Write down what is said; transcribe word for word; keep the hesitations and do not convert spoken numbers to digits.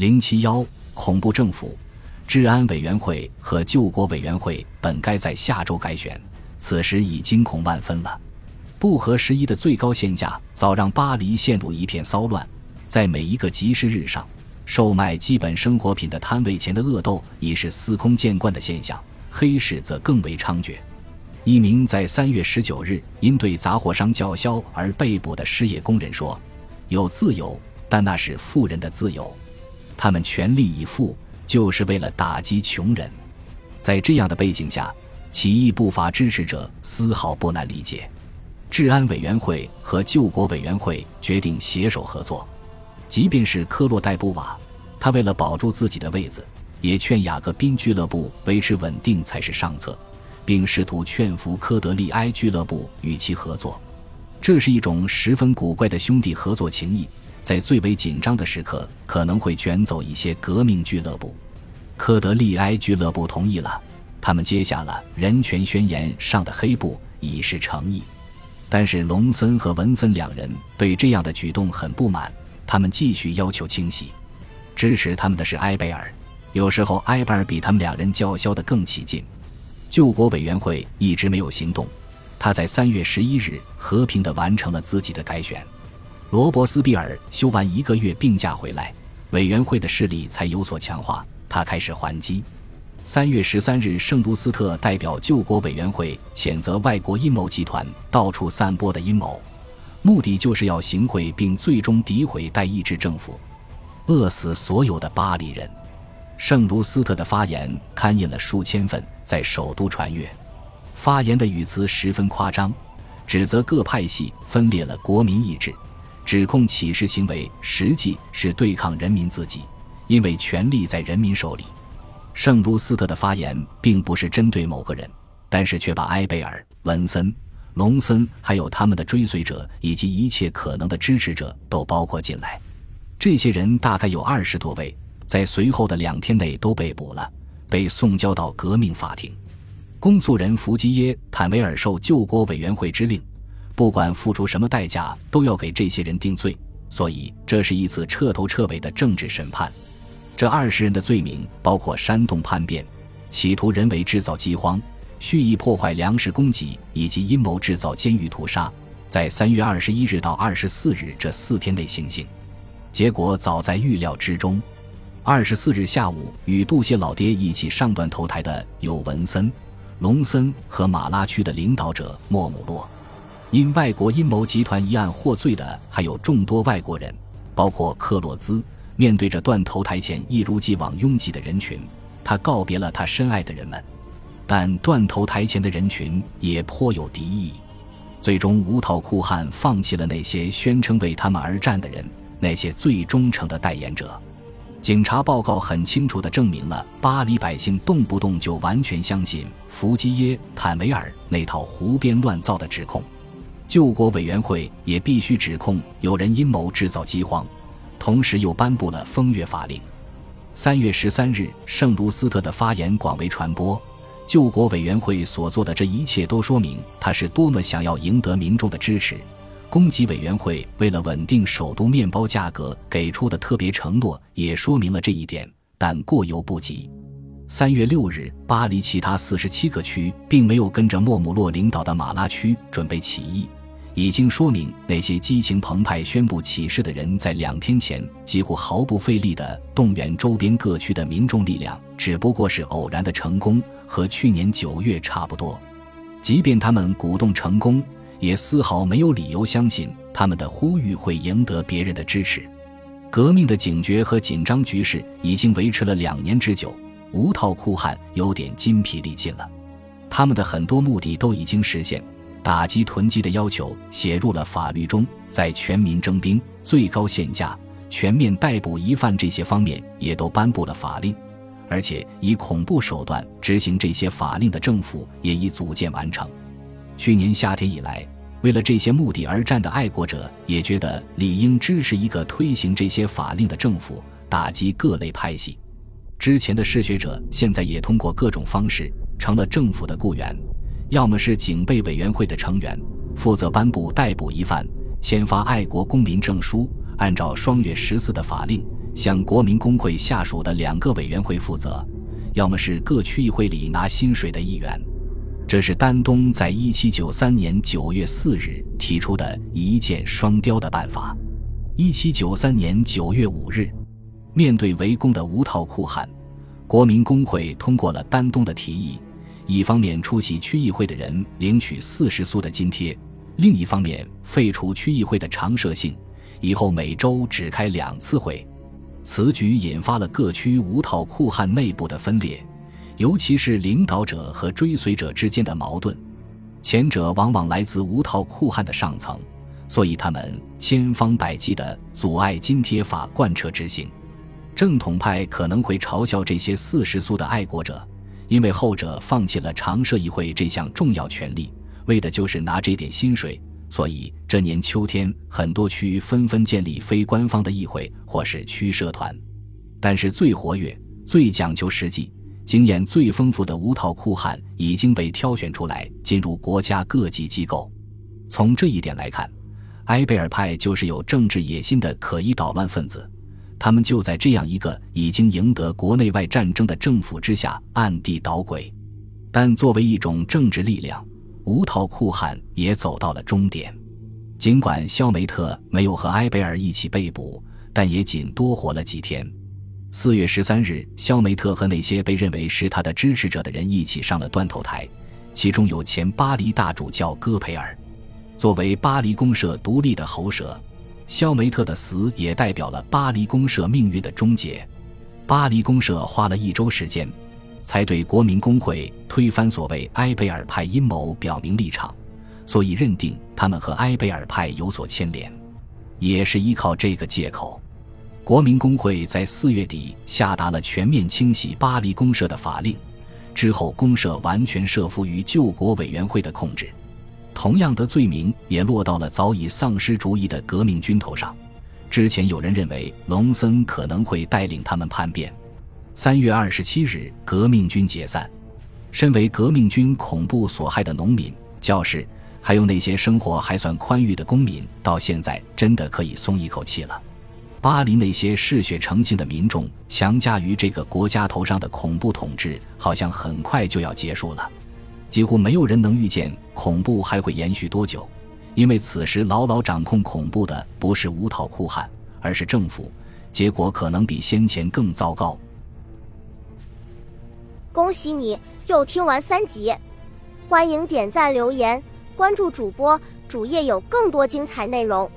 零七一恐怖政府，治安委员会和救国委员会本该在下周改选，此时已惊恐万分了。不合时宜的最高限价早让巴黎陷入一片骚乱，在每一个集市日上，售卖基本生活品的摊位前的恶斗已是司空见惯的现象，黑市则更为猖獗。一名在三月十九日因对杂货商叫嚣而被捕的失业工人说：“有自由，但那是富人的自由。他们全力以赴，就是为了打击穷人。”在这样的背景下，起义不法支持者丝毫不难理解。治安委员会和救国委员会决定携手合作。即便是科洛代布瓦，他为了保住自己的位子，也劝雅各宾俱乐部维持稳定才是上策，并试图劝服科德利埃俱乐部与其合作。这是一种十分古怪的兄弟合作情谊，在最为紧张的时刻可能会卷走一些革命俱乐部。科德利埃俱乐部同意了，他们接下了人权宣言上的黑布，以示诚意。但是龙森和文森两人对这样的举动很不满，他们继续要求清洗。支持他们的是埃贝尔，有时候埃贝尔比他们两人叫嚣得更起劲。救国委员会一直没有行动，他在三月十一日和平地完成了自己的改选。罗伯斯庇尔休完一个月病假回来，委员会的势力才有所强化，他开始还击。三月十三日，圣卢斯特代表救国委员会谴责外国阴谋集团到处散播的阴谋，目的就是要行贿并最终诋毁代议制政府，饿死所有的巴黎人。圣卢斯特的发言刊印了数千份，在首都传阅。发言的语词十分夸张，指责各派系分裂了国民意志，指控起事行为实际是对抗人民自己，因为权力在人民手里。圣卢斯特的发言并不是针对某个人，但是却把埃贝尔、文森、龙森还有他们的追随者以及一切可能的支持者都包括进来。这些人大概有二十多位，在随后的两天内都被捕了，被送交到革命法庭。公诉人弗基耶·坦维尔受救国委员会之令，不管付出什么代价都要给这些人定罪，所以这是一次彻头彻尾的政治审判。这二十人的罪名包括煽动叛变、企图人为制造饥荒、蓄意破坏粮食供给以及阴谋制造监狱屠杀，在三月二十一日到二十四日这四天内行刑。结果早在预料之中。二十四日下午，与杜谢老爹一起上断头台的有文森、龙森和马拉区的领导者莫姆洛。因外国阴谋集团一案获罪的还有众多外国人，包括克洛兹。面对着断头台前一如既往拥挤的人群，他告别了他深爱的人们，但断头台前的人群也颇有敌意。最终无套裤汉放弃了那些宣称为他们而战的人，那些最忠诚的代言者。警察报告很清楚地证明了巴黎百姓动不动就完全相信弗基耶·坦维尔那套胡编乱造的指控。救国委员会也必须指控有人阴谋制造饥荒，同时又颁布了风月法令。三月十三日，圣卢斯特的发言广为传播，救国委员会所做的这一切都说明他是多么想要赢得民众的支持。供给委员会为了稳定首都面包价格给出的特别承诺也说明了这一点，但过犹不及。三月六日，巴黎其他四十七个区并没有跟着莫姆洛领导的马拉区准备起义，已经说明那些激情澎湃宣布起事的人在两天前几乎毫不费力地动员周边各区的民众力量，只不过是偶然的成功，和去年九月差不多。即便他们鼓动成功，也丝毫没有理由相信他们的呼吁会赢得别人的支持。革命的警觉和紧张局势已经维持了两年之久，无套裤汉有点筋疲力尽了。他们的很多目的都已经实现，打击囤积的要求写入了法律中，在全民征兵、最高限价、全面逮捕疑犯这些方面也都颁布了法令，而且以恐怖手段执行这些法令的政府也已组建完成。去年夏天以来，为了这些目的而战的爱国者也觉得理应支持一个推行这些法令的政府，打击各类派系。之前的嗜血者现在也通过各种方式成了政府的雇员，要么是警备委员会的成员，负责颁布逮捕疑犯、签发爱国公民证书，按照双月十四的法令，向国民工会下属的两个委员会负责，要么是各区议会里拿薪水的议员。这是丹东在一七九三年九月四日提出的一箭双雕的办法。一七九三年九月五日，面对围攻的无套酷汉，国民工会通过了丹东的提议，一方面出席区议会的人领取四十苏的津贴，另一方面废除区议会的常设性，以后每周只开两次会。此举引发了各区无套酷汉内部的分裂，尤其是领导者和追随者之间的矛盾。前者往往来自无套酷汉的上层，所以他们千方百计地阻碍津贴法贯彻执行。正统派可能会嘲笑这些四十苏的爱国者，因为后者放弃了常设议会这项重要权利，为的就是拿这点薪水。所以这年秋天，很多区纷纷建立非官方的议会或是区社团。但是最活跃、最讲求实际、经验最丰富的无套酷汉已经被挑选出来进入国家各级机构。从这一点来看，埃贝尔派就是有政治野心的可疑捣乱分子，他们就在这样一个已经赢得国内外战争的政府之下暗地捣鬼。但作为一种政治力量，无套酷汉也走到了终点。尽管肖梅特没有和埃贝尔一起被捕，但也仅多活了几天。四月十三日，肖梅特和那些被认为是他的支持者的人一起上了断头台，其中有前巴黎大主教戈培尔。作为巴黎公社独立的喉舌，肖梅特的死也代表了巴黎公社命运的终结。巴黎公社花了一周时间，才对国民工会推翻所谓埃贝尔派阴谋表明立场，所以认定他们和埃贝尔派有所牵连。也是依靠这个借口，国民工会在四月底下达了全面清洗巴黎公社的法令，之后公社完全慑服于救国委员会的控制。同样的罪名也落到了早已丧失主意的革命军头上。之前有人认为隆森可能会带领他们叛变。三月二十七日，革命军解散。身为革命军恐怖所害的农民、教士，还有那些生活还算宽裕的公民，到现在真的可以松一口气了。巴黎那些嗜血成性的民众强加于这个国家头上的恐怖统治，好像很快就要结束了。几乎没有人能预见恐怖还会延续多久，因为此时牢牢掌控恐怖的不是无套酷汉，而是政府，结果可能比先前更糟糕。恭喜你又听完三集，欢迎点赞留言，关注主播，主页有更多精彩内容。